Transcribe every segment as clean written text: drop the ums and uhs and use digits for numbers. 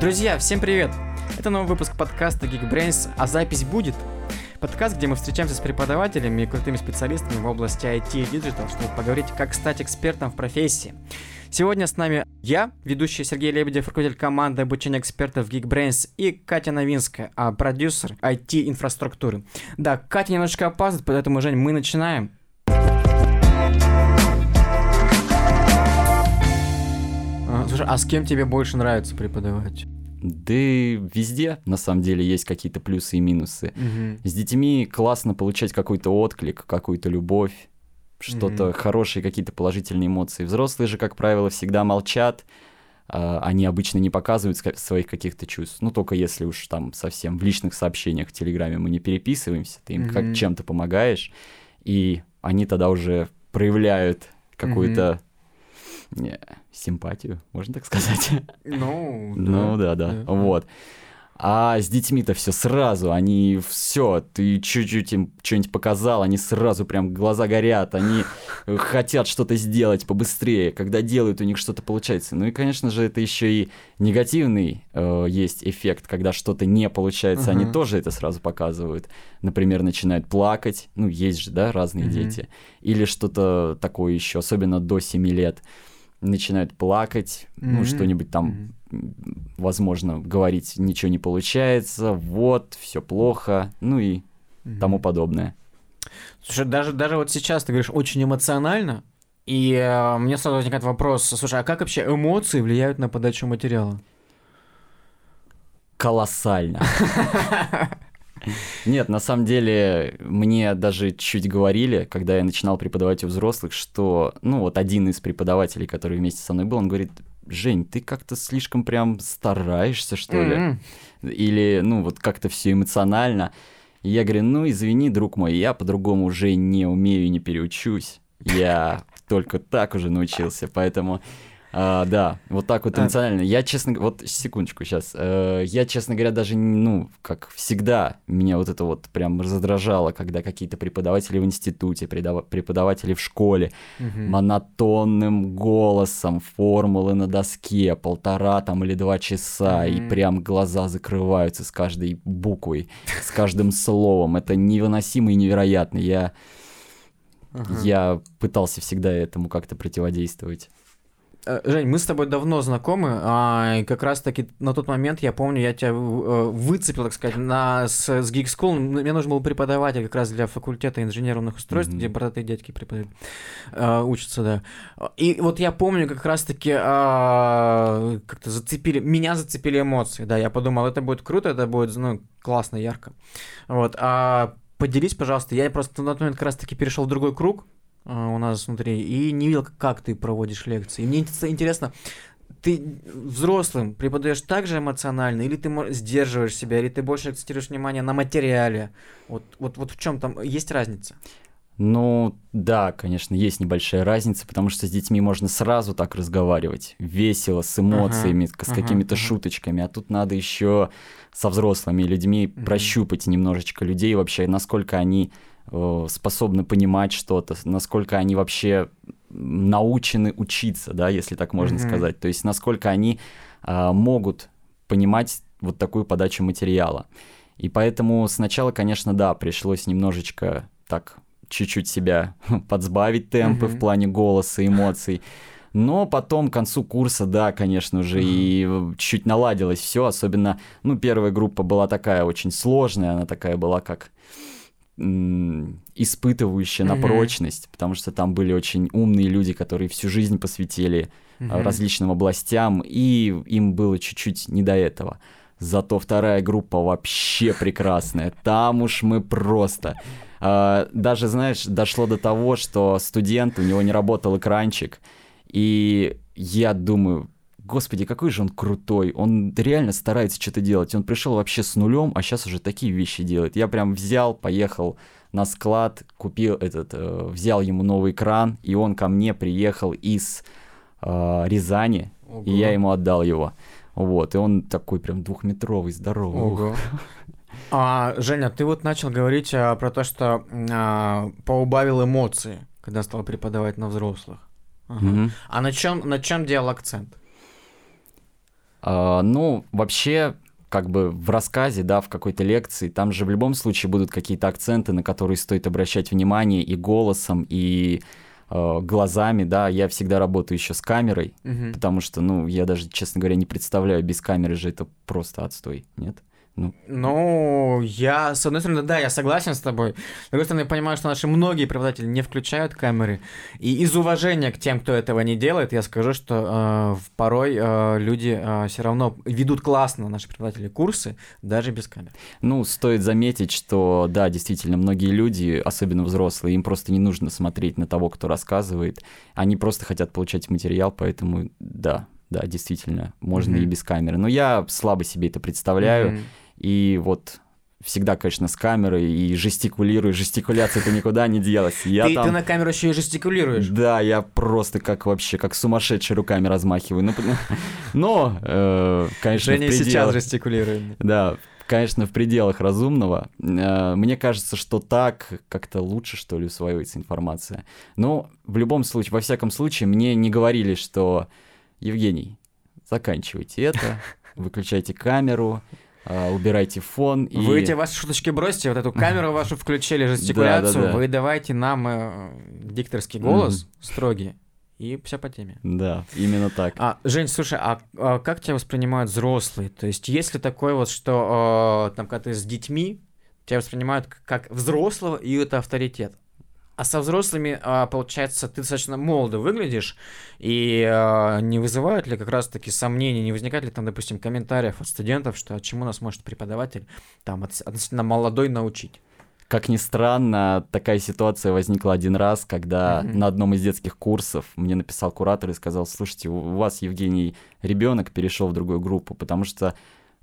Друзья, всем привет! Это новый выпуск подкаста Geekbrains, а запись будет. Подкаст, где мы встречаемся с преподавателями и крутыми специалистами в области IT и диджитал, чтобы поговорить, как стать экспертом в профессии. Сегодня с нами я, ведущий Сергей Лебедев, руководитель команды обучения экспертов Geekbrains, и Катя Новинская, продюсер IT-инфраструктуры. Да, Катя немножечко опаздывает, поэтому, Жень, мы начинаем. Слушай, а с кем тебе больше нравится преподавать? Да везде, на самом деле, есть какие-то плюсы и минусы. С детьми классно получать какой-то отклик, какую-то любовь, что-то хорошее, какие-то положительные эмоции. Взрослые же, как правило, всегда молчат, они обычно не показывают своих каких-то чувств. Ну, только если уж там совсем в личных сообщениях в Телеграме мы не переписываемся, ты им как чем-то помогаешь, и они тогда уже проявляют какую-то... симпатию, можно так сказать? Ну да. Вот. А с детьми-то все сразу, они все, ты чуть-чуть им что-нибудь показал, они сразу прям глаза горят, они хотят что-то сделать побыстрее, когда делают, у них что-то получается. Ну и, конечно же, это еще и негативный есть эффект, когда что-то не получается, они тоже это сразу показывают. Например, начинают плакать, ну есть же, да, разные дети, или что-то такое еще, особенно до 7 лет. Начинают плакать, ну, что-нибудь там, возможно, говорить ничего не получается, вот, все плохо, ну и тому подобное. Слушай, даже вот сейчас ты говоришь очень эмоционально, и мне сразу возникает вопрос, слушай, а как вообще эмоции влияют на подачу материала? Колоссально. Нет, на самом деле, мне даже чуть говорили, когда я начинал преподавать у взрослых, что, ну, вот один из преподавателей, который вместе со мной был, он говорит: Жень, ты как-то слишком прям стараешься, что ли? Или, ну, вот как-то все эмоционально. И я говорю, ну, извини, друг мой, я по-другому уже не умею и не переучусь. Я только так уже научился, поэтому... да, вот так вот эмоционально. Я, честно говоря, вот секундочку сейчас. Я, честно говоря, даже, ну, как всегда, меня вот это вот прям раздражало, когда какие-то преподаватели в институте, преподаватели в школе монотонным голосом формулы на доске 1,5 или 2 часа, и прям глаза закрываются с каждой буквой, с каждым словом. Это невыносимо и невероятно. Я пытался всегда этому как-то противодействовать. Жень, мы с тобой давно знакомы, и как раз-таки на тот момент, я помню, я тебя выцепил, так сказать, с GeekSchool. Мне нужен был преподаватель как раз для факультета инженерных устройств, где бородатые дядьки преподают, учатся, да. И вот я помню, как раз-таки как-то меня зацепили эмоции, да, я подумал, это будет круто, это будет, ну, классно, ярко. Вот, поделись, пожалуйста, я просто на тот момент как раз-таки перешел в другой круг, у нас внутри, и не видел, как ты проводишь лекции. И мне интересно, ты взрослым преподаешь так же эмоционально, или ты сдерживаешь себя, или ты больше акцентируешь внимание на материале? Вот в чем там есть разница? Ну, да, конечно, есть небольшая разница, потому что с детьми можно сразу так разговаривать, весело, с эмоциями, с какими-то шуточками, а тут надо еще со взрослыми людьми прощупать немножечко людей вообще, насколько они способны понимать что-то, насколько они вообще научены учиться, да, если так можно сказать, то есть насколько они могут понимать вот такую подачу материала. И поэтому сначала, конечно, да, пришлось немножечко так чуть-чуть себя подсбавить темпы в плане голоса, эмоций, но потом к концу курса, да, конечно же, и чуть наладилось все, особенно, ну, первая группа была такая очень сложная, она такая была как... испытывающая на прочность, потому что там были очень умные люди, которые всю жизнь посвятили различным областям, и им было чуть-чуть не до этого. Зато вторая группа вообще прекрасная. Там уж мы просто... даже, знаешь, дошло до того, что студент, у него не работал экранчик, и я думаю... Господи, какой же он крутой, он реально старается что-то делать, он пришел вообще с нулем, а сейчас уже такие вещи делает. Я прям взял, поехал на склад, купил взял ему новый экран, и он ко мне приехал из Рязани, и я ему отдал его. Вот, и он такой прям 2-метровый, здоровый. Ого. Женя, ты вот начал говорить про то, что поубавил эмоции, когда стал преподавать на взрослых. А на чем делал акцент? Ну, вообще, как бы в рассказе, да, в какой-то лекции, там же в любом случае будут какие-то акценты, на которые стоит обращать внимание и голосом, и глазами, да. Я всегда работаю еще с камерой, потому что, ну, я даже, честно говоря, не представляю, без камеры же это просто отстой, нет? Ну, я, с одной стороны, да, я согласен с тобой. С другой стороны, я понимаю, что наши многие преподаватели не включают камеры. И из уважения к тем, кто этого не делает, я скажу, что порой люди все равно ведут классно, наши преподаватели, курсы, даже без камер. Ну, стоит заметить, что, да, действительно, многие люди, особенно взрослые, им просто не нужно смотреть на того, кто рассказывает. Они просто хотят получать материал, поэтому, да, действительно, можно и без камеры. Но я слабо себе это представляю. И вот всегда, конечно, с камерой и жестикулирую. Жестикуляция-то никуда не делась. Ты на камеру еще и жестикулируешь. Да, я просто как сумасшедший руками размахиваю. Но, конечно, Женя сейчас жестикулирует. Да, конечно, в пределах разумного. Мне кажется, что так как-то лучше, что ли, усваивается информация. Но в любом случае, во всяком случае, мне не говорили, что: Евгений, заканчивайте это, выключайте камеру, убирайте фон. И... Вы эти ваши шуточки бросьте, вот эту камеру вашу включили, жестикуляцию, да. Вы давайте нам дикторский голос строгий, и все по теме. Да, именно так. Жень, слушай, а как тебя воспринимают взрослые? То есть есть ли такое вот, что там, когда ты с детьми, тебя воспринимают как взрослого, и это авторитет? А со взрослыми, получается, ты достаточно молодо выглядишь, и не вызывают ли как раз-таки сомнений, не возникает ли там, допустим, комментариев от студентов, что чему нас может преподаватель там относительно молодой научить? Как ни странно, такая ситуация возникла один раз, когда на одном из детских курсов мне написал куратор и сказал: слушайте, у вас, Евгений, ребенок перешел в другую группу, потому что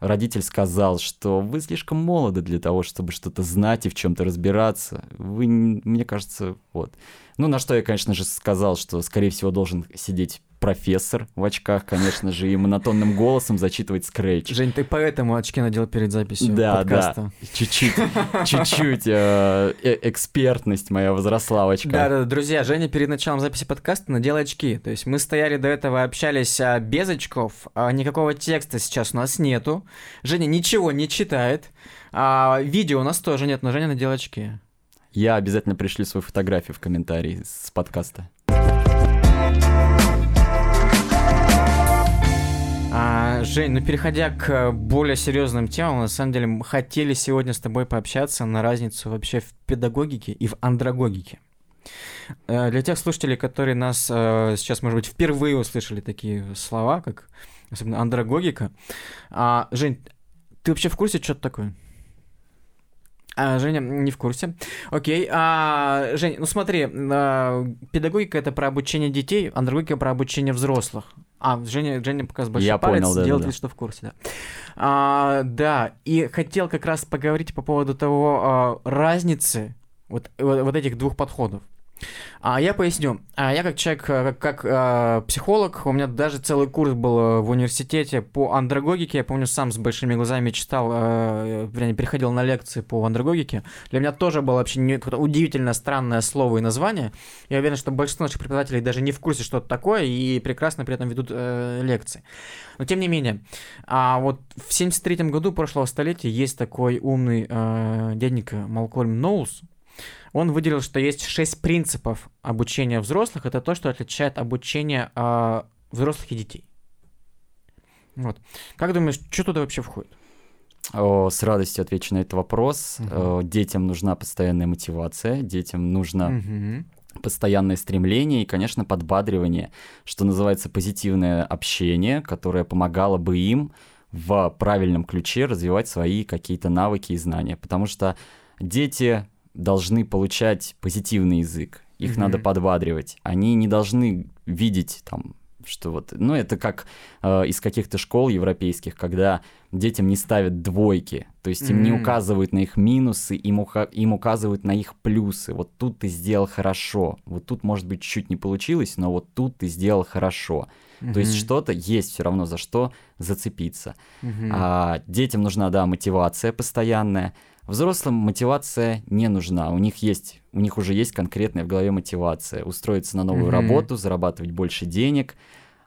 родитель сказал, что вы слишком молоды для того, чтобы что-то знать и в чем-то разбираться. Вы, мне кажется, вот. Ну, на что я, конечно же, сказал, что, скорее всего, должен сидеть профессор в очках, конечно же, и монотонным голосом зачитывать scratch. Жень, ты поэтому очки надел перед записью подкаста? Да, чуть-чуть экспертность моя возросла в очках. Да, друзья, Женя перед началом записи подкаста надел очки. То есть мы стояли до этого, общались без очков, никакого текста сейчас у нас нету. Женя ничего не читает, видео у нас тоже нет, но Женя надел очки. Я обязательно пришлю свою фотографию в комментарии с подкаста. Жень, переходя к более серьезным темам, на самом деле мы хотели сегодня с тобой пообщаться на разницу вообще в педагогике и в андрагогике. Для тех слушателей, которые нас сейчас, может быть, впервые услышали такие слова, как особенно андрагогика. Жень, ты вообще в курсе, что это такое? Женя не в курсе. Окей. Жень, смотри, педагогика — это про обучение детей, андрагогика — про обучение взрослых. Женя пока с большой палец делает вид, что в курсе, да. Да, и хотел как раз поговорить по поводу того, разницы вот этих двух подходов. Я поясню. Я как человек, как психолог, у меня даже целый курс был в университете по андрагогике. Я помню, сам с большими глазами читал, приходил на лекции по андрагогике. Для меня тоже было вообще удивительно странное слово и название. Я уверен, что большинство наших преподавателей даже не в курсе, что это такое, и прекрасно при этом ведут лекции. Но тем не менее, вот в 1973 году прошлого столетия есть такой умный дяденька Малкольм Ноус. Он выделил, что есть 6 принципов обучения взрослых. Это то, что отличает обучение взрослых и детей. Вот. Как думаешь, что туда вообще входит? С радостью отвечу на этот вопрос. Детям нужна постоянная мотивация, детям нужно постоянное стремление и, конечно, подбадривание, что называется позитивное общение, которое помогало бы им в правильном ключе развивать свои какие-то навыки и знания. Потому что дети должны получать позитивный язык, их надо подбадривать, они не должны видеть там, что вот, это как из каких-то школ европейских, когда детям не ставят двойки, то есть им не указывают на их минусы, им указывают на их плюсы, вот тут ты сделал хорошо, вот тут, может быть, чуть не получилось, но вот тут ты сделал хорошо, то есть что-то есть все равно за что зацепиться. Детям нужна, мотивация постоянная. Взрослым мотивация не нужна, у них уже есть конкретная в голове мотивация: устроиться на новую работу, зарабатывать больше денег,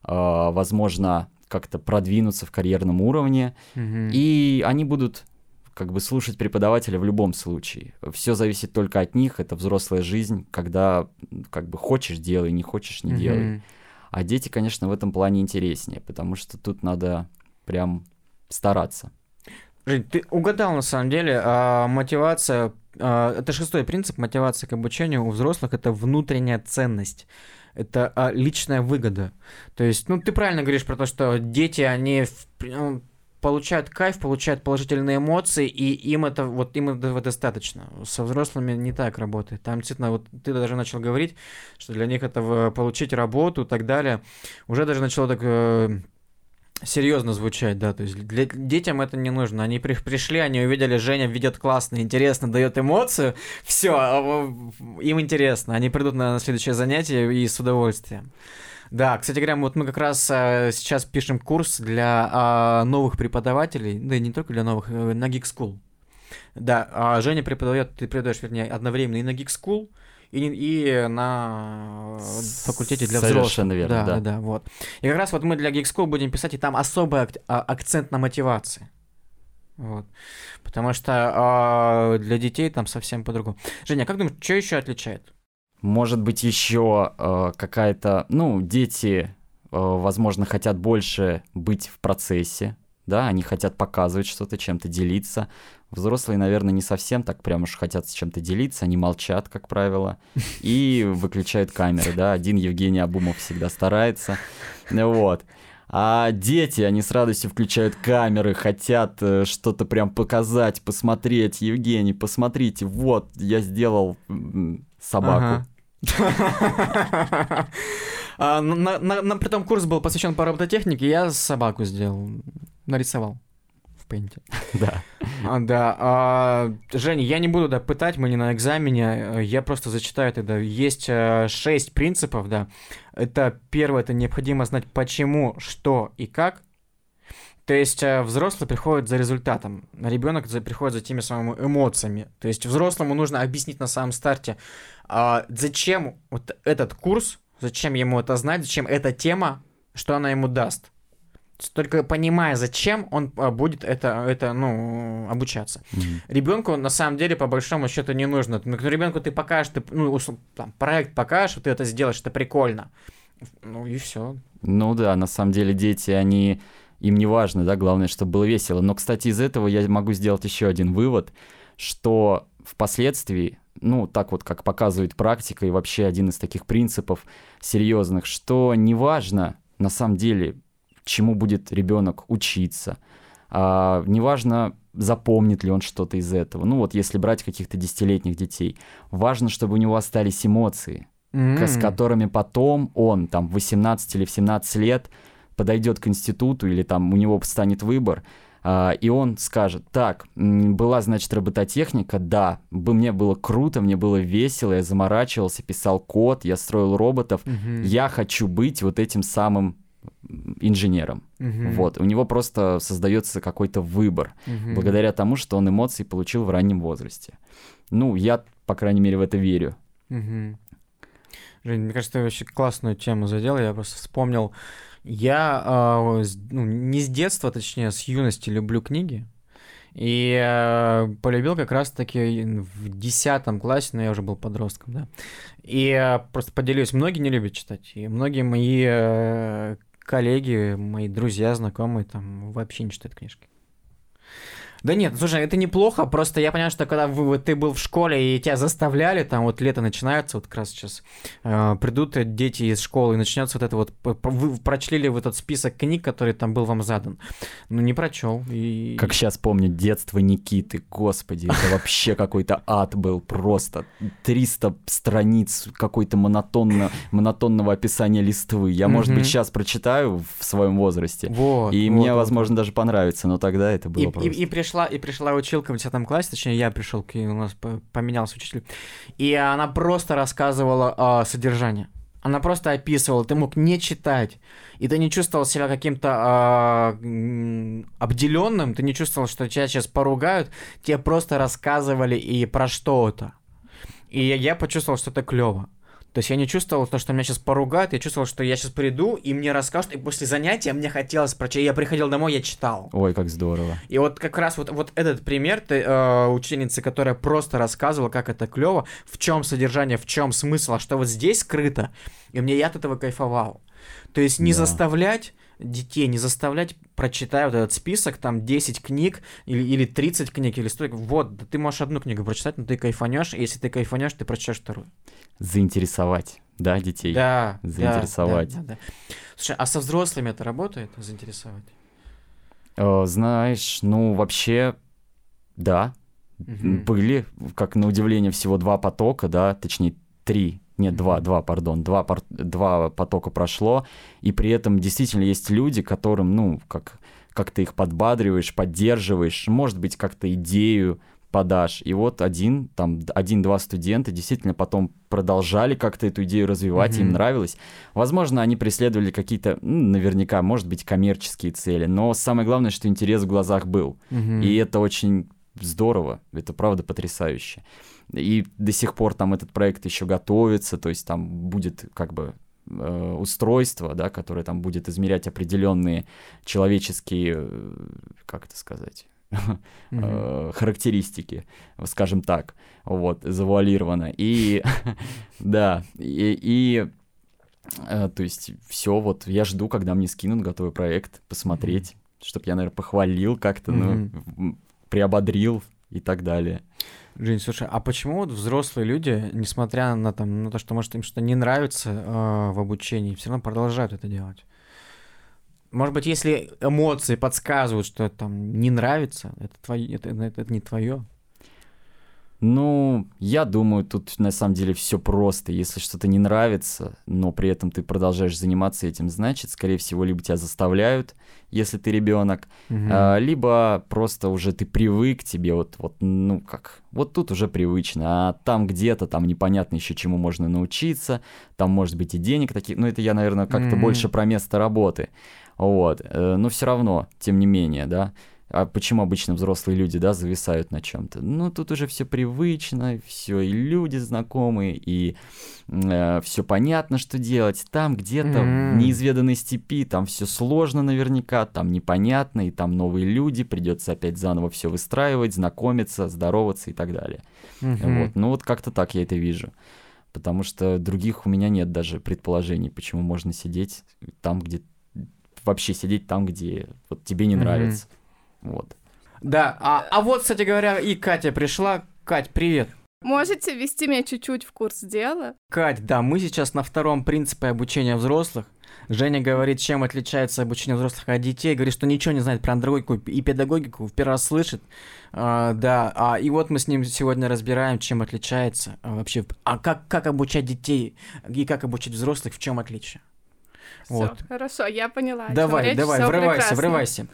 возможно, как-то продвинуться в карьерном уровне, и они будут как бы слушать преподавателя в любом случае. Все зависит только от них, это взрослая жизнь, когда как бы хочешь — делай, не хочешь — не делай. А дети, конечно, в этом плане интереснее, потому что тут надо прям стараться. Жень, ты угадал, на самом деле, мотивация, это шестой принцип, мотивация к обучению у взрослых — это внутренняя ценность. Это личная выгода. То есть, ну, ты правильно говоришь про то, что дети, они получают кайф, получают положительные эмоции, и им этого достаточно. Со взрослыми не так работает. Там действительно, вот ты даже начал говорить, что для них это получить работу и так далее. Уже даже начало так серьезно звучать, да. То есть детям это не нужно. Они пришли, они увидели, Женя ведет классно, интересно, дает эмоцию. Все, им интересно. Они придут на следующее занятие и с удовольствием. Да, кстати говоря, вот мы как раз сейчас пишем курс для новых преподавателей, да и не только для новых, на GeekSchool. Да, Женя преподает, ты преподаешь, вернее, одновременно и на GeekSchool, и на факультете для взрослых. Совершенно верно, да. Да, вот. И как раз вот мы для GeekSchool будем писать, и там особый акцент на мотивации. Вот. Потому что для детей там совсем по-другому. Женя, как думаешь, что еще отличает? Может быть, еще какая-то... Ну, дети, возможно, хотят больше быть в процессе, да, они хотят показывать что-то, чем-то делиться. Взрослые, наверное, не совсем так прям уж хотят с чем-то делиться, они молчат, как правило, и выключают камеры, да, один Евгений Абумов всегда старается, вот. А дети, они с радостью включают камеры, хотят что-то прям показать, посмотреть. Евгений, посмотрите, вот, я сделал... собаку. Нам притом курс был посвящен по робототехнике, я собаку сделал, нарисовал в пейнте. Да. Да. Женя, я не буду пытать, мы не на экзамене, я просто зачитаю тогда. Есть 6 принципов, да. Это первое, это необходимо знать почему, что и как. То есть взрослый приходит за результатом, ребенок приходит за теми самыми эмоциями. То есть взрослому нужно объяснить на самом старте, зачем вот этот курс, зачем ему это знать, зачем эта тема, что она ему даст. Только понимая, зачем, он будет это обучаться. Ребенку на самом деле, по большому счету, не нужно. Ребенку ты покажешь, проект покажешь, ты это сделаешь, это прикольно. Ну и все. Ну да, на самом деле дети, они... Им не важно, да, главное, чтобы было весело. Но, кстати, из этого я могу сделать еще один вывод, что впоследствии, ну, так вот, как показывает практика, и вообще один из таких принципов серьезных, что не важно, на самом деле, чему будет ребенок учиться, не важно, запомнит ли он что-то из этого. Ну, вот если брать каких-то 10-летних детей, важно, чтобы у него остались эмоции, с которыми потом он, там, в 18 или в 17 лет, подойдет к институту, или там у него станет выбор, и он скажет: так, была, значит, робототехника, да, мне было круто, мне было весело, я заморачивался, писал код, я строил роботов, я хочу быть вот этим самым инженером. Вот, у него просто создается какой-то выбор, благодаря тому, что он эмоции получил в раннем возрасте. Ну, я, по крайней мере, в это верю. Жень, мне кажется, ты вообще классную тему задел, я просто вспомнил. Я не с детства, точнее, с юности люблю книги, и полюбил как раз-таки в 10 классе, но я уже был подростком, да, и просто поделюсь, многие не любят читать, и многие мои коллеги, мои друзья, знакомые там вообще не читают книжки. Да нет, слушай, это неплохо, просто я понимаю, что когда ты был в школе и тебя заставляли, там вот лето начинается, вот как раз сейчас придут дети из школы, и начнется вот это вот, вы прочли ли вы тот список книг, который там был вам задан? Ну, не прочел. И... Как сейчас помню, детство Никиты, господи, это вообще какой-то ад был, просто 300 страниц какой-то монотонного описания листвы. Я, может быть, сейчас прочитаю в своем возрасте, и мне, возможно, даже понравится, но тогда это было просто... И пришла училка в 10 классе, точнее, я пришел, у нас поменялся учитель, и она просто рассказывала содержание. Она просто описывала, ты мог не читать, и ты не чувствовал себя каким-то обделенным, ты не чувствовал, что тебя сейчас поругают, тебе просто рассказывали и про что-то. И я почувствовал, что это клево. То есть я не чувствовал то, что меня сейчас поругают, я чувствовал, что я сейчас приду, и мне расскажут, и после занятия мне хотелось прочитать. Я приходил домой, я читал. Ой, как здорово. И вот как раз вот этот пример ученицы, которая просто рассказывала, как это клево, в чем содержание, в чем смысл, а что вот здесь скрыто, и мне я от этого кайфовал. То есть не заставлять детей, не заставлять, прочитай вот этот список, там 10 книг или 30 книг, или 100, вот, да ты можешь одну книгу прочитать, но ты кайфанешь, и если ты кайфанешь, ты прочитаешь вторую. Заинтересовать, да, детей? Да. Заинтересовать. Да. Слушай, а со взрослыми это работает, заинтересовать? Знаешь, ну, вообще, да. Угу. Были, как на удивление, всего два потока, да, точнее, три. Нет, два потока прошло, и при этом действительно есть люди, которым, ну, как ты их подбадриваешь, поддерживаешь, может быть, как-то идею подашь. И вот один-два студента действительно потом продолжали как-то эту идею развивать, им нравилось. Возможно, они преследовали какие-то, наверняка, может быть, коммерческие цели, но самое главное, что интерес в глазах был. И это очень здорово, это правда потрясающе. И до сих пор там этот проект еще готовится, то есть там будет как бы устройство, да, которое там будет измерять определенные человеческие, как это сказать, характеристики, скажем так, вот, завуалировано. И да, и то есть все, вот я жду, когда мне скинут готовый проект, посмотреть, чтобы я, наверное, похвалил как-то, приободрил и так далее. Жень, слушай, а почему вот взрослые люди, несмотря на, там, на то, что, может, им что-то не нравится в обучении, все равно продолжают это делать? Может быть, если эмоции подсказывают, что там не нравится, это не твое? Ну, я думаю, тут на самом деле все просто. Если что-то не нравится, но при этом ты продолжаешь заниматься этим, значит, скорее всего, либо тебя заставляют, если ты ребенок, либо просто уже ты привык, тебе вот тут уже привычно, а там где-то там непонятно еще чему можно научиться, там может быть и денег таких, это я, наверное, как-то больше про место работы, вот, но все равно, тем не менее, да. А почему обычно взрослые люди, да, зависают на чем-то? Ну, тут уже все привычно, все и люди знакомые, и все понятно, что делать. Там где-то в неизведанной степи, там все сложно наверняка, там непонятно, и там новые люди, придется опять заново все выстраивать, знакомиться, здороваться и так далее. Вот. Ну, вот как-то так я это вижу. Потому что других у меня нет даже предположений, почему можно сидеть там, где... Вообще сидеть там, где вот тебе не нравится. Вот. Да, а вот, кстати говоря, и Катя пришла. Кать, привет. Можете ввести меня чуть-чуть в курс дела? Кать, да, мы сейчас на втором принципе обучения взрослых. Женя говорит, чем отличается обучение взрослых от детей. Говорит, что ничего не знает про андрагогику и педагогику, в первый раз слышит. И вот мы с ним сегодня разбираем, чем отличается вообще. А как обучать детей и как обучать взрослых, в чем отличие? Вот. Все, хорошо, я поняла. Давай, врывайся.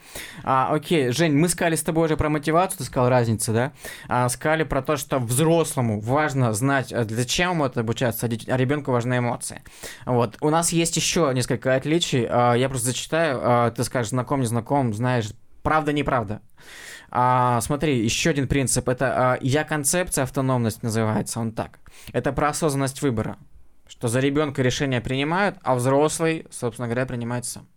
Окей, Жень, мы сказали с тобой уже про мотивацию, ты сказал разницу, да? Сказали про то, что взрослому важно знать, зачем ему это обучаться, а ребенку важны эмоции. Вот, у нас есть еще несколько отличий, я просто зачитаю, ты скажешь, знаком, не знаком, знаешь, правда, неправда. Смотри, еще один принцип, это я-концепция, автономность называется, он так. Это про осознанность выбора. Что за ребенка решения принимают, а взрослый, собственно говоря, принимает сам.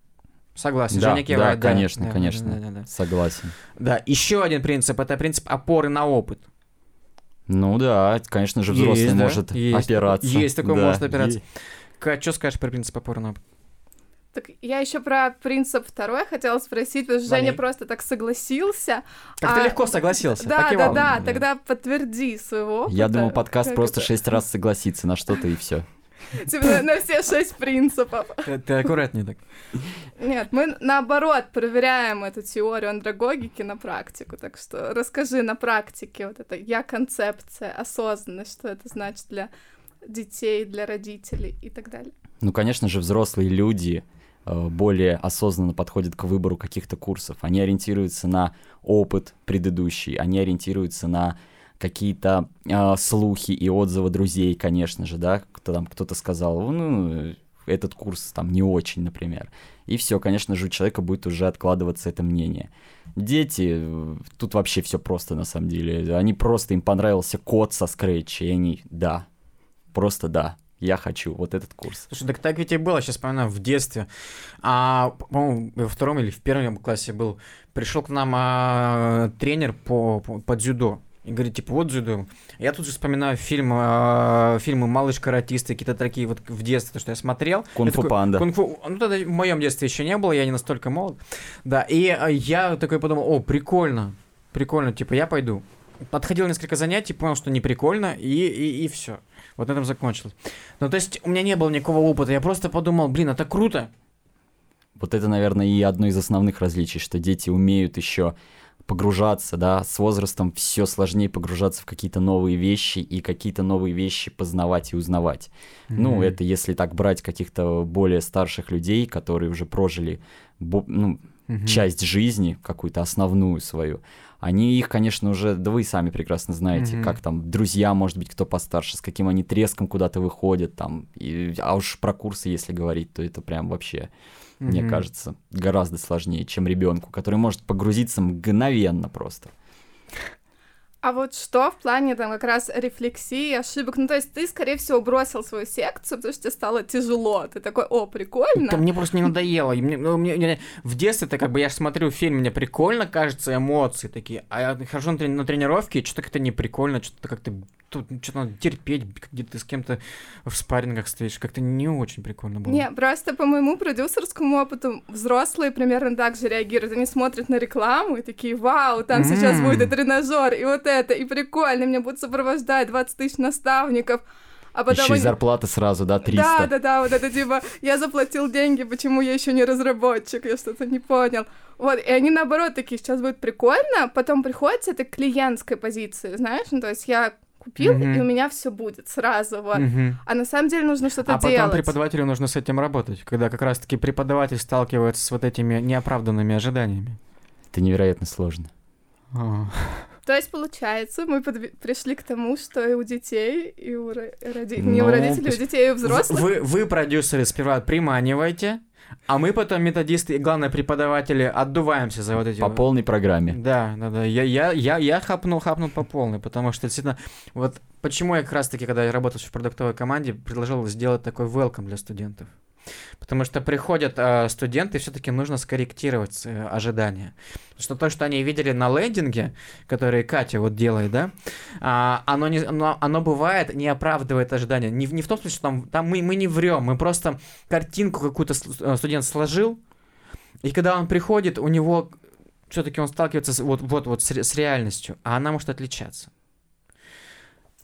Согласен. Да, Женя кивает. Да, конечно. Да. Согласен. Да, еще один принцип, это принцип опоры на опыт. Ну да, конечно же, взрослый может опираться. Есть такой, может опираться. Кать, что скажешь про принцип опоры на опыт? Так я еще про принцип второй хотела спросить, потому что Женя просто так согласился. Как-то легко согласился. Да, тогда подтверди своего опыта. Я думал, подкаст просто 6 раз согласится на что-то и все. Типа на все 6 принципов. Ты аккуратнее так. Нет, мы наоборот проверяем эту теорию андрагогики на практику. Так что расскажи на практике вот это я-концепция, осознанность, что это значит для детей, для родителей и так далее. Ну, конечно же, взрослые люди более осознанно подходят к выбору каких-то курсов. Они ориентируются на опыт предыдущий, они ориентируются на какие-то слухи и отзывы друзей, конечно же, да, кто-то сказал, этот курс там не очень, например. И все, конечно же, у человека будет уже откладываться это мнение. Дети, тут вообще все просто, на самом деле. Они просто, им понравился код со Scratch, и они, да, просто да, Я хочу вот этот курс. Слушай, так ведь и было, сейчас вспоминаю, в детстве. По-моему, во втором или в первом классе был. Пришел к нам тренер по дзюдо. И говорит, типа, вот дзюдо. Я тут же вспоминаю фильмы «Малыш-каратисты», какие-то такие вот в детстве, то, что я смотрел. «Кунг-фу панда». Ну, тогда в моем детстве еще не было, я не настолько молод. Да, и я такой подумал, о, прикольно, типа, я пойду. Подходил несколько занятий, понял, что не прикольно, и все. Вот на этом закончилось. Ну, то есть, у меня не было никакого опыта, я просто подумал, блин, это круто. Вот это, наверное, и одно из основных различий, что дети умеют еще погружаться, да, с возрастом все сложнее погружаться в какие-то новые вещи и какие-то новые вещи познавать и узнавать. Mm-hmm. Ну, это если так брать каких-то более старших людей, которые уже прожили, часть жизни, какую-то основную свою. Они их, конечно, уже, да вы сами прекрасно знаете, как там друзья, может быть, кто постарше, с каким они треском куда-то выходят там. А уж про курсы, если говорить, то это прям вообще... мне кажется, гораздо сложнее, чем ребенку, который может погрузиться мгновенно просто. А вот что в плане там как раз рефлексии, ошибок? Ну, то есть ты, скорее всего, бросил свою секцию, потому что тебе стало тяжело. Ты такой, о, прикольно. Да мне просто не надоело. В детстве-то как бы я смотрю фильм, мне прикольно, кажется, эмоции такие. А я хожу на тренировки, и что-то как-то не прикольно, что-то как-то... Тут что-то надо терпеть, где ты с кем-то в спаррингах стоишь. Как-то не очень прикольно было. Не, просто по моему продюсерскому опыту взрослые примерно так же реагируют. Они смотрят на рекламу и такие, вау, там сейчас будет и тренажер, и вот это, и прикольно, меня будут сопровождать 20 тысяч наставников. А потом еще и зарплата сразу, да, 300. Да, вот это типа, я заплатил деньги, почему я еще не разработчик, я что-то не понял. Вот, и они наоборот такие, сейчас будет прикольно, потом приходят с этой клиентской позиции, знаешь, ну то есть я... купил, и у меня все будет сразу, вот. А на самом деле нужно что-то делать. А потом преподавателю нужно с этим работать, когда как раз-таки преподаватель сталкивается с вот этими неоправданными ожиданиями. Это невероятно сложно. То есть, получается, мы пришли к тому, что и у детей, и у родителей, не у родителей, у детей, и у взрослых. Вы, продюсеры, сперва приманиваете, а мы потом, методисты и, главное, преподаватели, отдуваемся за вот эти... По полной программе. Да. Я хапнул по полной, потому что, действительно, вот почему я как раз-таки, когда я работал в продуктовой команде, предложил сделать такой welcome для студентов. Потому что приходят студенты, и все-таки нужно скорректировать ожидания. Потому что то, что они видели на лендинге, который Катя вот делает, да, оно бывает не оправдывает ожидания. Не в том смысле, что там мы не врем, мы просто картинку какую-то студент сложил, и когда он приходит, у него все-таки он сталкивается с реальностью, а она может отличаться.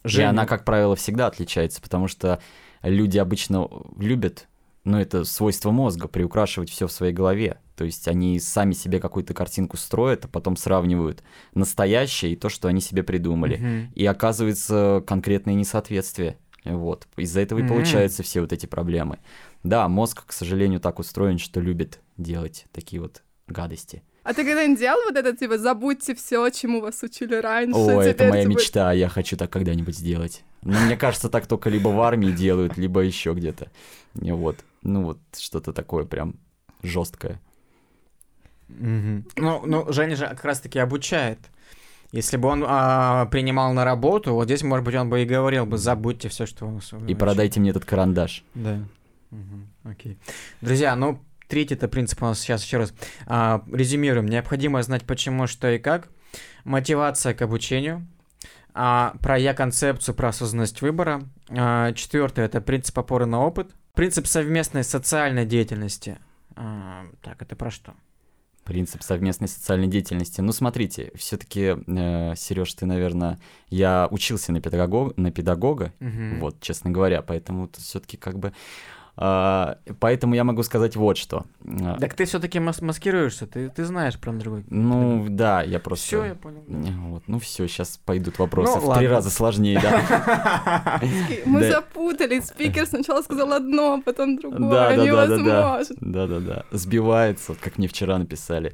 И она, как правило, всегда отличается, потому что люди обычно любят... Но это свойство мозга, приукрашивать все в своей голове. То есть они сами себе какую-то картинку строят, а потом сравнивают настоящее и то, что они себе придумали. И оказывается конкретное несоответствие. Вот. Из-за этого и получаются все вот эти проблемы. Да, мозг, к сожалению, так устроен, что любит делать такие вот гадости. А ты когда-нибудь делал вот это, типа, забудьте все, чему вас учили раньше? О, это моя мечта, я хочу так когда-нибудь сделать. Но мне кажется, так только либо в армии делают, либо еще где-то. Вот. Ну, вот что-то такое прям жесткое. Ну, Женя же как раз-таки обучает. Если бы он принимал на работу, вот здесь, может быть, он бы и говорил бы, забудьте все, что он усвоил. И продайте мне этот карандаш. Да. Окей. Друзья, ну, третий-то принцип у нас сейчас еще раз. Резюмируем. Необходимо знать почему, что и как. Мотивация к обучению. Про я-концепцию, про осознанность выбора. 4-й – это принцип опоры на опыт. Принцип совместной социальной деятельности. Так, это про что? Принцип совместной социальной деятельности. Ну, смотрите, все-таки, Сереж, ты, наверное, я учился на педагога, вот, честно говоря, поэтому тут все-таки как бы... Поэтому я могу сказать вот что. Так ты все-таки маскируешься, ты знаешь про другой. Ну да, я просто. Все, я понял. Вот, ну все, сейчас пойдут вопросы. В 3 раза сложнее, да. Мы запутались. Спикер сначала сказал одно, потом другое. Невозможно. Да. Сбивается, вот как мне вчера написали.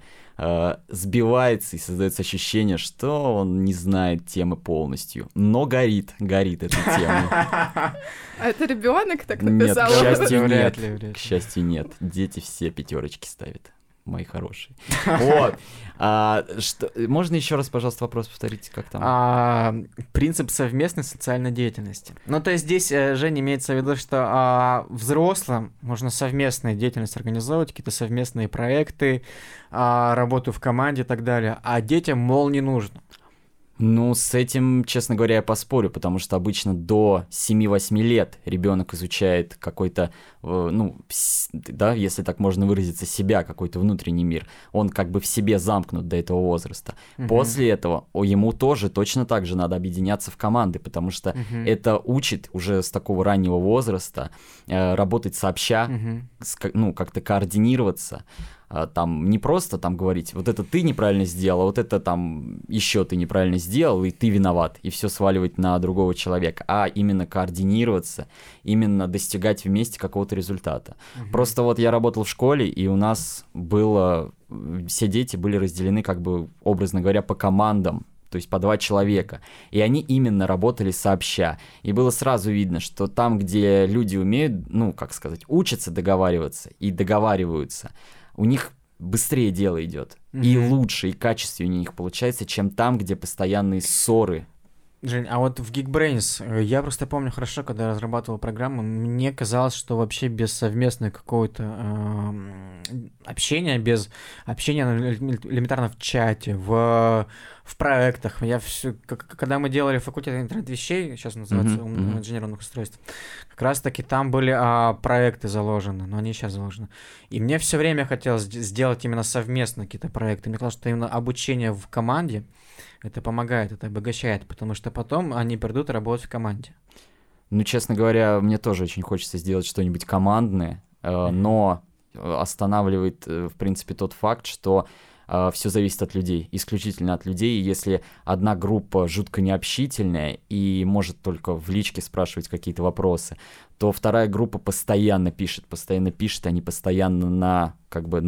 Сбивается и создается ощущение, что он не знает темы полностью, но горит эта тема. А это ребенок так написал? Нет, к счастью, нет. Дети все 5 ставят. мои хорошие. Вот. Можно еще раз, пожалуйста, вопрос повторить, как там? Принцип совместной социальной деятельности. Ну, то есть здесь, Женя, имеется в виду, что взрослым можно совместную деятельность организовывать, какие-то совместные проекты, работу в команде и так далее, а детям, мол, не нужно. Ну, с этим, честно говоря, я поспорю, потому что обычно до 7-8 лет ребенок изучает какой-то, если так можно выразиться, себя, какой-то внутренний мир. Он как бы в себе замкнут до этого возраста. Угу. После этого ему тоже точно так же надо объединяться в команды, потому что это учит уже с такого раннего возраста работать сообща, как-то координироваться. Там не просто там говорить, вот это ты неправильно сделал, а вот это там еще ты неправильно сделал, и ты виноват, и все сваливать на другого человека, а именно координироваться, именно достигать вместе какого-то результата. Просто вот я работал в школе, и у нас было, все дети были разделены, как бы, образно говоря, по командам, то есть по 2 человека, и они именно работали сообща, и было сразу видно, что там, где люди умеют, учатся договариваться и договариваются, у них быстрее дело идет, и лучше, и качественнее у них получается, чем там, где постоянные ссоры. Жень, а вот в Geekbrains, я просто помню хорошо, когда я разрабатывал программу, мне казалось, что вообще без совместного какого-то общения, без общения элементарно в чате, в проектах. Когда мы делали факультет интернет-вещей, сейчас называется инженерных устройств, как раз-таки там были проекты заложены, но они сейчас заложены. И мне все время хотелось сделать именно совместно какие-то проекты. Мне казалось, что именно обучение в команде, это помогает, это обогащает, потому что потом они придут работать в команде. Ну, честно говоря, мне тоже очень хочется сделать что-нибудь командное, но останавливает, в принципе, тот факт, что все зависит от людей, исключительно от людей. Если одна группа жутко необщительная и может только в личке спрашивать какие-то вопросы, то вторая группа постоянно пишет, они постоянно на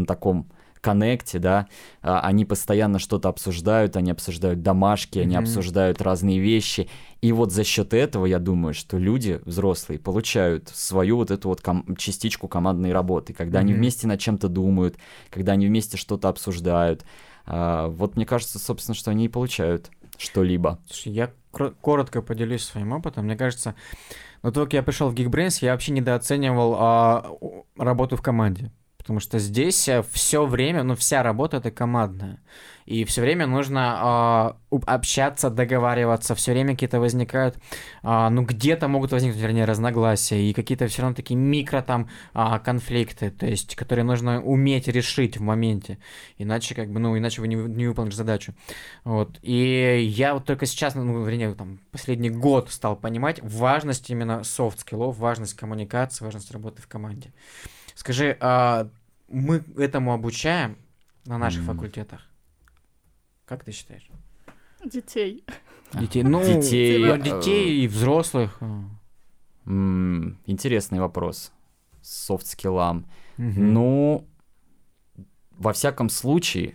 таком... коннекте, да, они постоянно что-то обсуждают, они обсуждают домашки, они обсуждают разные вещи, и вот за счет этого, я думаю, что люди, взрослые, получают свою вот эту вот частичку командной работы, когда они вместе над чем-то думают, когда они вместе что-то обсуждают, вот мне кажется, собственно, что они и получают что-либо. Слушай, я коротко поделюсь своим опытом, мне кажется, но только я пришел в Geekbrains, я вообще недооценивал работу в команде. Потому что здесь все время, вся работа это командная. И все время нужно общаться, договариваться, все время какие-то возникают, где-то могут возникнуть, разногласия, и какие-то все равно такие микро конфликты, то есть, которые нужно уметь решить в моменте. Иначе, иначе вы не выполнишь задачу. Вот. И я вот только сейчас, последний год стал понимать важность именно софт-скиллов, важность коммуникации, важность работы в команде. Скажи, мы этому обучаем на наших факультетах? Как ты считаешь? Детей. Детей и взрослых. Интересный вопрос. Софт-скиллам. Во всяком случае,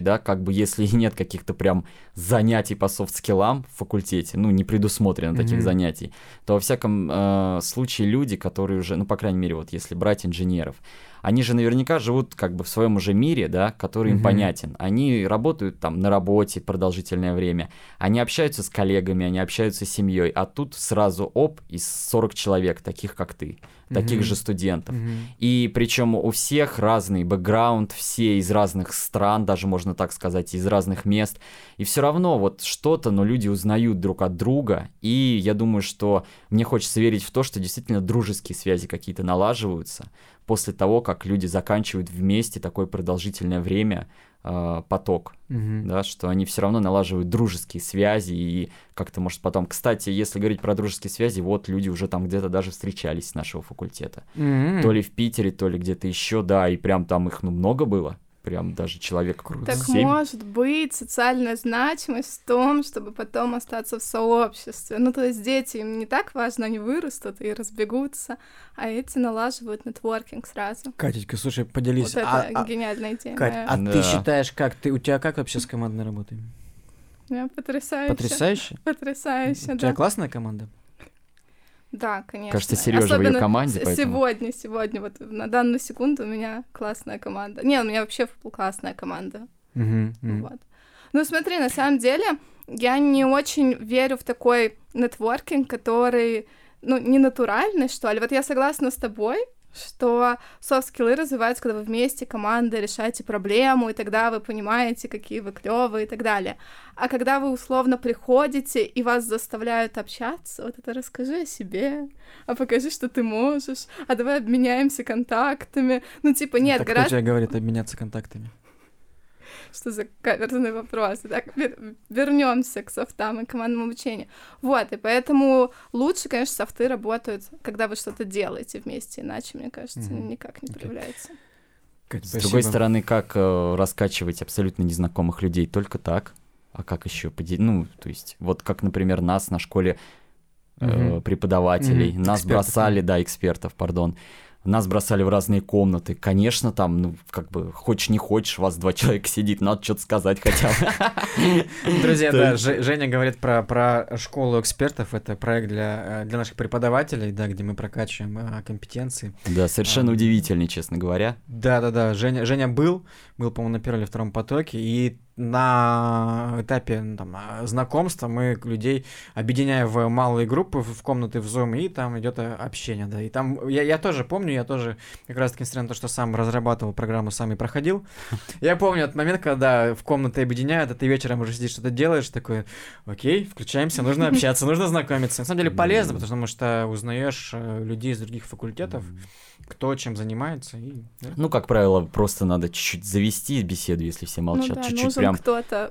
да, если нет каких-то прям занятий по софт-скиллам в факультете, не предусмотрено таких занятий, то во всяком случае люди, которые уже, по крайней мере, вот если брать инженеров, они же наверняка живут в своем уже мире, да, который им понятен. Они работают там на работе продолжительное время, они общаются с коллегами, они общаются с семьей, а тут сразу из 40 человек, таких как ты, таких же студентов. И причем у всех разный бэкграунд, все из разных стран, даже можно так сказать, из разных мест. И все равно люди узнают друг от друга, и я думаю, что мне хочется верить в то, что действительно дружеские связи какие-то налаживаются после того, как люди заканчивают вместе такое продолжительное время поток, да, что они все равно налаживают дружеские связи и как-то, может, потом... Кстати, если говорить про дружеские связи, вот люди уже там где-то даже встречались с нашего факультета. То ли в Питере, то ли где-то еще, да, и прям там их много было. Прям даже человек круто. Так 7. Может быть, социальная значимость в том, чтобы потом остаться в сообществе. То есть дети, им не так важно, они вырастут и разбегутся, а эти налаживают нетворкинг сразу. Катечка, слушай, поделись. Вот это гениальная идея. Кать, ты считаешь, у тебя как вообще с командной работой? Потрясающе. У тебя классная команда? Да, конечно. Кажется, Серёжа особенно в её команде. Сегодня, вот на данную секунду у меня классная команда. Не, у меня вообще классная команда. Вот. Ну, смотри, на самом деле, я не очень верю в такой нетворкинг, который, ну, не натуральный, что ли. Вот я согласна с тобой, что софт-скиллы развиваются, когда вы вместе, команда, решаете проблему, и тогда вы понимаете, какие вы клёвые и так далее. А когда вы условно приходите, и вас заставляют общаться, вот это расскажи о себе, а покажи, что ты можешь, а давай обменяемся контактами. Ну, типа, нет, так гораздо... Так кто говорит обменяться контактами? Что за каверзные вопросы? Так, вернемся к софтам и командному обучению. Вот, и поэтому лучше, конечно, софты работают, когда вы что-то делаете вместе, иначе, мне кажется, никак не проявляется. Кать, с другой стороны, как раскачивать абсолютно незнакомых людей? Только так. А как еще? Ну, то есть, вот как, например, нас на школе преподавателей, нас бросали, да, экспертов, пардон, нас бросали в разные комнаты. Конечно, там, ну, как бы, хочешь не хочешь, у вас два человека сидит, надо что-то сказать хотя бы. Друзья, да, Женя говорит про школу экспертов. Это проект для наших преподавателей, да, где мы прокачиваем компетенции. Да, совершенно удивительный, честно говоря. Да-да-да, Женя был, по-моему, на первом или втором потоке, и на этапе там, знакомства мы людей объединяем в малые группы, в комнаты в Zoom, и там идет общение, да. И там я тоже помню, я тоже как раз-таки, несмотря на то, что сам разрабатывал программу, сам и проходил. Я помню этот момент, когда в комнаты объединяют, а ты вечером уже сидишь, что-то делаешь, такой, окей, включаемся, нужно общаться, нужно знакомиться. На самом деле полезно, потому что узнаешь людей из других факультетов, кто чем занимается. И, да. Ну, как правило, просто надо чуть-чуть завести беседу, если все молчат, ну, да, чуть-чуть прям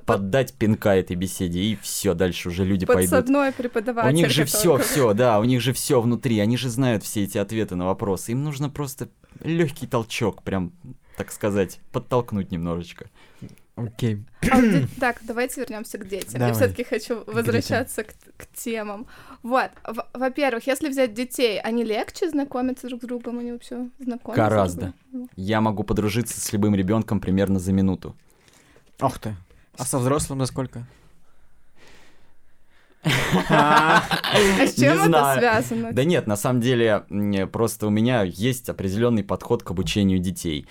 поддать пинка этой беседе, и все, дальше уже люди пойдут. Подсадной преподаватель. У них же все внутри, они же знают все эти ответы на вопросы, им нужно просто легкий толчок, прям, так сказать, подтолкнуть немножечко. Окей. Okay. Так, давайте вернемся к детям. Давай. Я все-таки хочу возвращаться к темам. Вот. Во-первых, если взять детей, они легче знакомятся друг с другом, они вообще знакомятся. Гораздо. Я могу подружиться с любым ребенком примерно за минуту. Ох ты. А со взрослым за сколько? А с чем это связано? Да нет, на самом деле, просто у меня есть определенный подход к обучению детей.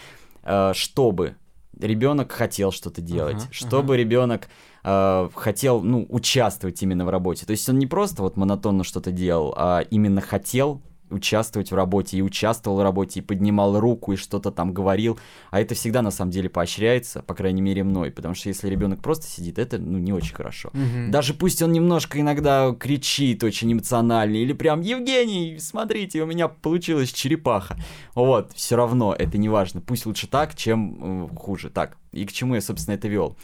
Чтобы ребенок хотел что-то делать, чтобы ребенок хотел, ну, участвовать именно в работе. То есть он не просто вот монотонно что-то делал, а именно хотел участвовать в работе, и участвовал в работе, и поднимал руку, и что-то там говорил. А это всегда, на самом деле, поощряется, по крайней мере, мной, потому что если ребенок просто сидит, это, ну, не очень хорошо. Даже пусть он немножко иногда кричит очень эмоционально, или прям «Евгений, смотрите, у меня получилась черепаха». Вот, все равно, это не важно. Пусть лучше так, чем хуже. Так, и к чему я, собственно, это вел?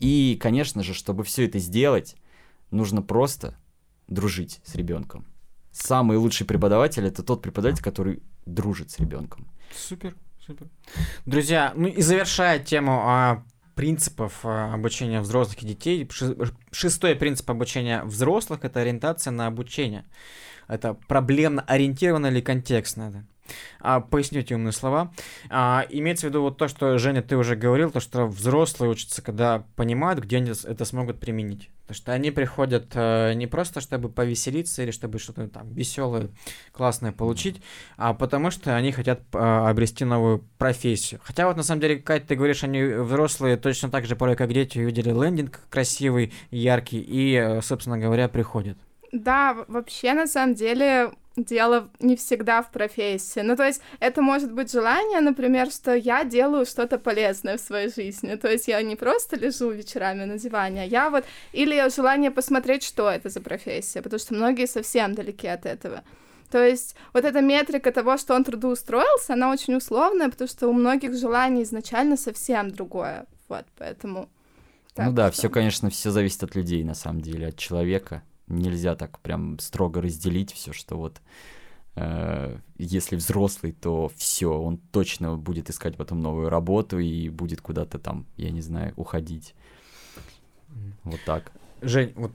И, конечно же, чтобы все это сделать, нужно просто дружить с ребенком. Самый лучший преподаватель — это тот преподаватель, который дружит с ребенком. Супер, супер. Друзья, ну и завершая тему принципов обучения взрослых и детей, шестой принцип обучения взрослых — это ориентация на обучение. Это проблемно ориентированно или контекстно, да? Поясните умные слова. Имеется в виду вот то, что, Женя, ты уже говорил, то, что взрослые учатся, когда понимают, где они это смогут применить. Потому что они приходят не просто, чтобы повеселиться или чтобы что-то там веселое, классное получить, а потому что они хотят обрести новую профессию. Хотя вот на самом деле, Кать, ты говоришь, они взрослые точно так же порой, как дети, увидели лендинг красивый, яркий и, собственно говоря, приходят. Да, вообще, на самом деле... Дело не всегда в профессии. Ну, то есть, это может быть желание, например, что я делаю что-то полезное в своей жизни. То есть, я не просто лежу вечерами на диване, а я вот... Или желание посмотреть, что это за профессия, потому что многие совсем далеки от этого. То есть, вот эта метрика того, что он трудоустроился, она очень условная, потому что у многих желание изначально совсем другое. Вот, поэтому... Так, ну да, что... конечно, все зависит от людей, на самом деле, от человека. Нельзя так прям строго разделить все, что вот если взрослый, то все, он точно будет искать потом новую работу и будет куда-то там, я не знаю, уходить. Вот так. Жень, вот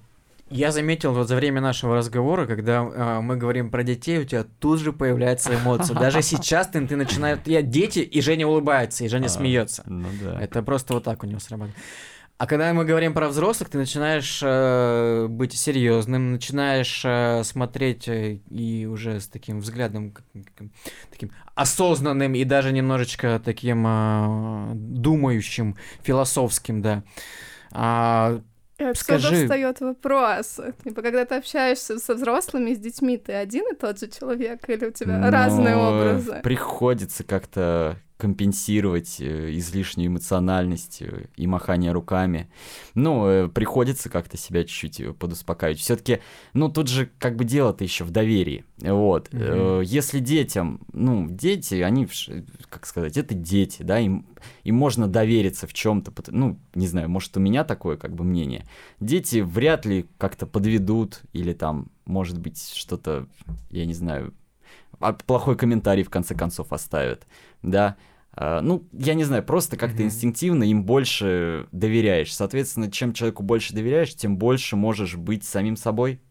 я заметил вот за время нашего разговора, когда мы говорим про детей, у тебя тут же появляются эмоции. Даже сейчас ты начинаешь... Дети, и Женя улыбается, и Женя смеется. Ну да. Это просто вот так у него срабатывает. А когда мы говорим про взрослых, ты начинаешь быть серьезным, начинаешь смотреть и уже с таким взглядом, таким осознанным и даже немножечко таким думающим, философским, да. Скажи... Отсюда встает вопрос. Типа, когда ты общаешься со взрослыми, с детьми, ты один и тот же человек, или у тебя разные образы? Приходится как-то компенсировать излишнюю эмоциональность и махание руками. Ну, приходится как-то себя чуть-чуть подуспокаивать. Все-таки, ну, тут же как бы дело-то еще в доверии. Вот. Mm-hmm. Если детям, ну, дети, они, как сказать, это дети, да, им можно довериться в чем-то. Ну, не знаю, может, у меня такое как бы мнение. Дети вряд ли как-то подведут или там, может быть, что-то, я не знаю, плохой комментарий в конце концов оставят, да. Ну, я не знаю, просто как-то инстинктивно им больше доверяешь. Соответственно, чем человеку больше доверяешь, тем больше можешь быть самим собой.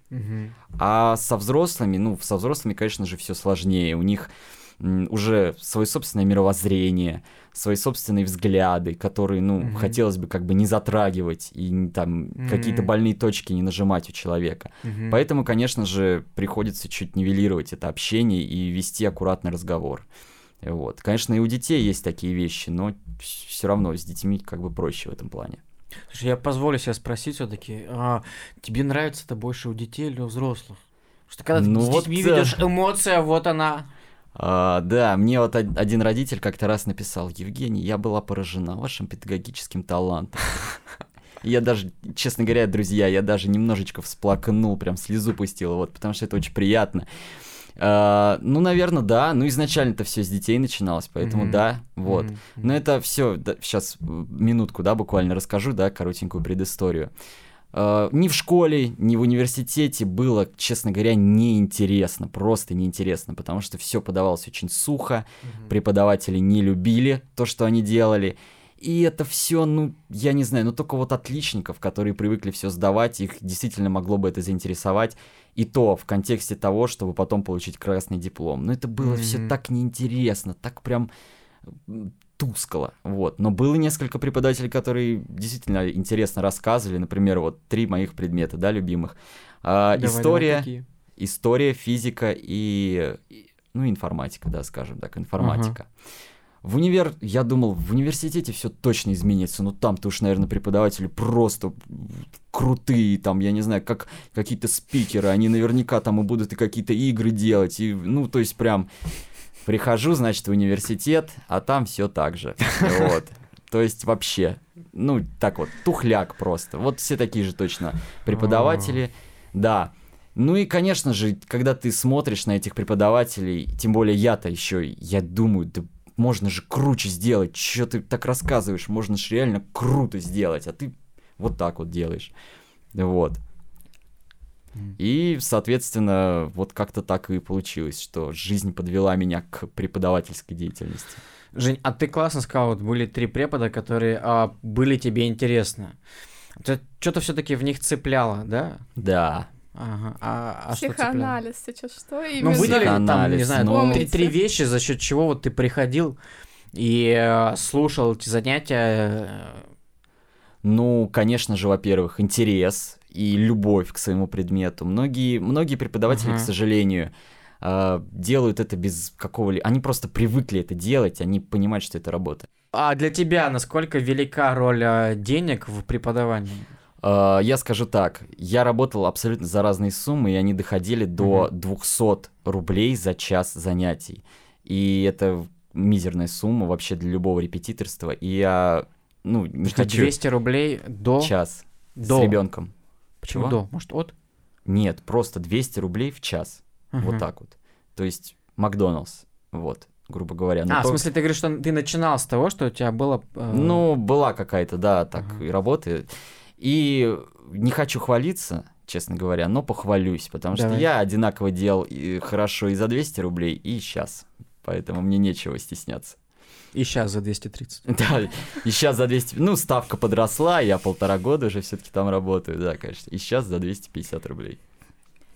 А со взрослыми, конечно же, все сложнее. У них уже свое собственное мировоззрение, свои собственные взгляды, которые, ну, хотелось бы как бы не затрагивать и там какие-то больные точки не нажимать у человека. Поэтому, конечно же, приходится чуть нивелировать это общение и вести аккуратный разговор. Вот. Конечно, и у детей есть такие вещи, но все равно с детьми как бы проще в этом плане. Слушай, я позволю себя спросить все-таки, а тебе нравится это больше у детей или у взрослых? Потому что когда ты с детьми ведешь, эмоция, вот она... да, мне вот один родитель как-то раз написал: «Евгений, я была поражена вашим педагогическим талантом». Я даже, честно говоря, друзья, я даже немножечко всплакнул, прям слезу пустил, вот, потому что это очень приятно. Ну, наверное, да. Ну, изначально-то все с детей начиналось, поэтому да, вот. Но это все. Да, сейчас минутку, да, буквально расскажу, да, коротенькую предысторию. Ни в школе, ни в университете было, честно говоря, неинтересно, просто неинтересно, потому что все подавалось очень сухо, преподаватели не любили то, что они делали, и это все, ну, я не знаю, ну, только вот отличников, которые привыкли все сдавать, их действительно могло бы это заинтересовать, и то в контексте того, чтобы потом получить красный диплом, но это было все так неинтересно, так прям... тускло, вот. Но было несколько преподавателей, которые действительно интересно рассказывали. Например, вот 3 моих предмета, да, любимых. История, физика и ну, информатика, да, скажем так, информатика. Я думал, в университете все точно изменится, но там-то уж, наверное, преподаватели просто крутые, там, я не знаю, как какие-то спикеры, они наверняка там и будут и какие-то игры делать, и, ну, то есть прям... Прихожу, значит, в университет, а там все так же. Вот. То есть вообще, ну, так вот, тухляк просто. Вот все такие же точно преподаватели. Да. Ну и, конечно же, когда ты смотришь на этих преподавателей, тем более я-то еще, я думаю, да можно же круче сделать. Че ты так рассказываешь? Можно же реально круто сделать, а ты вот так вот делаешь. Вот. И, соответственно, вот как-то так и получилось, что жизнь подвела меня к преподавательской деятельности. Жень, а ты классно сказал, вот были 3 препода, которые были тебе интересны. Что-то все-таки в них цепляло, да? Да. Ага. А психоанализ, сейчас что именно? Ну, выдали там, не знаю, 3 вещи, за счет чего вот ты приходил и слушал эти занятия. Ну, конечно же, во-первых, интерес и любовь к своему предмету. Многие преподаватели, к сожалению, делают это без какого-либо... Они просто привыкли это делать, они понимают, что это работа. А для тебя насколько велика роль денег в преподавании? Я скажу так. Я работал абсолютно за разные суммы, и они доходили до 200 рублей за час занятий. И это мизерная сумма вообще для любого репетиторства. И я... Ну, не хочу. 200 рублей до... Час. До. С ребенком. Почему до? Может, от? Нет, просто 200 рублей в час. Вот так вот. То есть Макдоналдс, вот, грубо говоря. Но в смысле, ты говоришь, что ты начинал с того, что у тебя было... Ну, была какая-то, да, так, и работа. И не хочу хвалиться, честно говоря, но похвалюсь, потому что я одинаково делал и хорошо и за 200 рублей, и сейчас. Поэтому мне нечего стесняться. И сейчас за 230. Да, и сейчас за 200... Ну, ставка подросла, я 1,5 года уже все-таки там работаю, да, конечно. И сейчас за 250 рублей.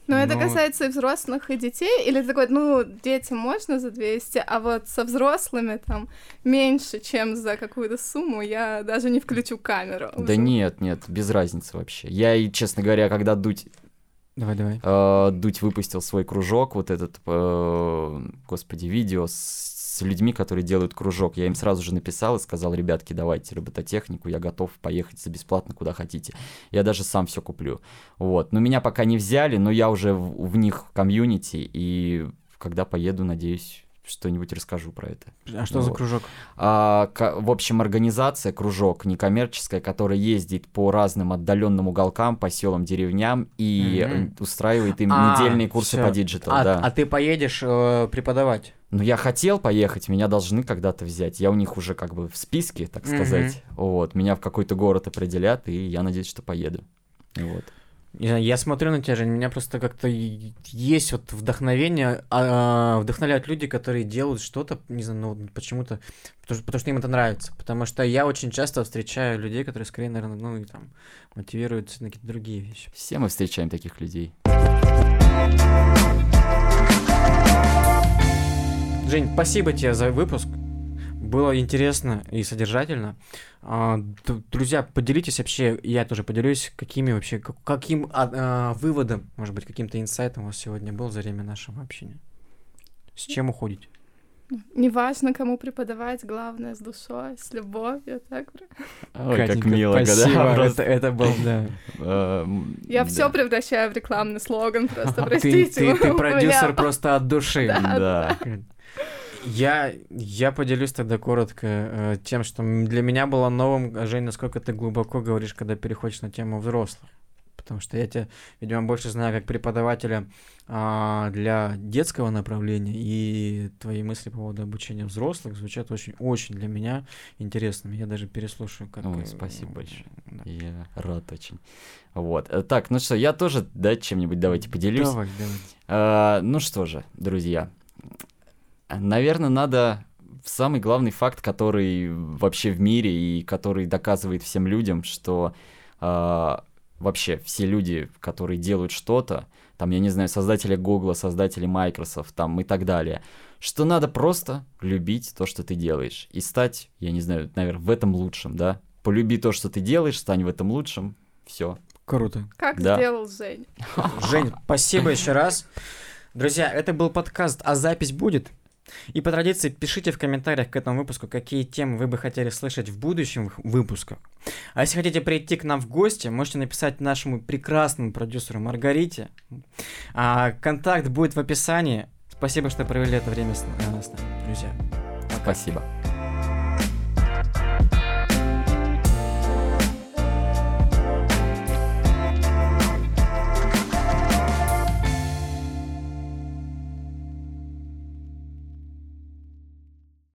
Но это касается и взрослых, и детей? Или такой, ну, детям можно за 200, а вот со взрослыми там меньше, чем за какую-то сумму, я даже не включу камеру. Да нет, без разницы вообще. Я, и, честно говоря, когда Дудь... Давай. Дудь выпустил свой кружок, вот этот, видео с людьми, которые делают кружок. Я им сразу же написал и сказал: ребятки, давайте робототехнику, я готов поехать за бесплатно куда хотите. Я даже сам все куплю. Вот. Но меня пока не взяли, но я уже в них в комьюнити, и когда поеду, надеюсь, что-нибудь расскажу про это. А что за кружок? В общем, организация, кружок некоммерческая, которая ездит по разным отдаленным уголкам, по селам, деревням и устраивает им недельные курсы по диджиталу. А ты поедешь преподавать? Ну, я хотел поехать, меня должны когда-то взять. Я у них уже как бы в списке, так сказать. Вот. Меня в какой-то город определят, и я надеюсь, что поеду. Вот. Я смотрю на тебя, Жень, у меня просто как-то есть вот вдохновение, вдохновляют люди, которые делают что-то, не знаю, ну почему-то, потому что им это нравится, потому что я очень часто встречаю людей, которые скорее, наверное, мотивируются на какие-то другие вещи. Все мы встречаем таких людей. Жень, спасибо тебе за выпуск. Было интересно и содержательно. Друзья, поделитесь вообще, я тоже поделюсь, каким выводом, может быть, каким-то инсайтом у вас сегодня был за время нашего общения. С чем уходите? Неважно, кому преподавать, главное, с душой, с любовью, так? Ой, Катенька, как мило, спасибо, просто... это был, да. Я все превращаю в рекламный слоган, просто простите. Ты продюсер просто от души. Да. Я поделюсь тогда коротко тем, что для меня было новым, Жень, насколько ты глубоко говоришь, когда переходишь на тему взрослых. Потому что я тебя, видимо, больше знаю как преподавателя для детского направления, и твои мысли по поводу обучения взрослых звучат очень-очень для меня интересными. Я даже переслушаю. Ой, спасибо большое. Да. Я рад очень. Вот. Так, ну что, я тоже, чем-нибудь давайте поделюсь. Давай. Ну что же, друзья... Наверное, надо самый главный факт, который вообще в мире и который доказывает всем людям, что вообще все люди, которые делают что-то, там, я не знаю, создатели Гугла, создатели Microsoft, там, и так далее, что надо просто любить то, что ты делаешь, и стать, я не знаю, наверное, в этом лучшим, да? Полюби то, что ты делаешь, стань в этом лучшим, все. Круто. Как сделал Жень. Жень, спасибо еще раз. Друзья, это был подкаст, а запись будет? И по традиции пишите в комментариях к этому выпуску, какие темы вы бы хотели слышать в будущем выпусках. А если хотите прийти к нам в гости, можете написать нашему прекрасному продюсеру Маргарите. Контакт будет в описании. Спасибо, что провели это время с нами, друзья. Пока. Спасибо.